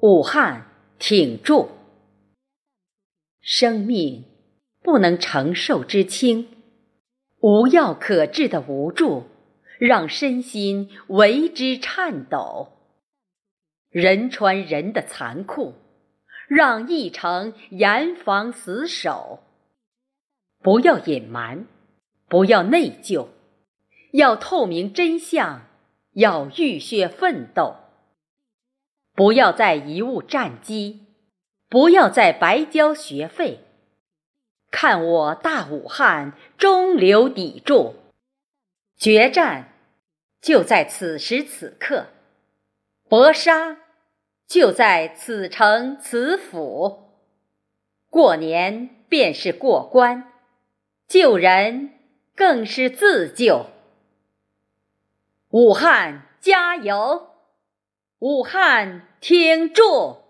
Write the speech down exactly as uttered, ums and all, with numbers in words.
武汉挺住！生命不能承受之轻，无药可治的无助，让身心为之颤抖。人传人的残酷，让疫情严防死守。不要隐瞒，不要内疚，要透明真相，要浴血奋斗。不要再贻误战机，不要再白交学费。看我大武汉中流砥柱，决战就在此时此刻，搏杀就在此城此府。过年便是过关，救人更是自救。武汉加油！武汉挺住！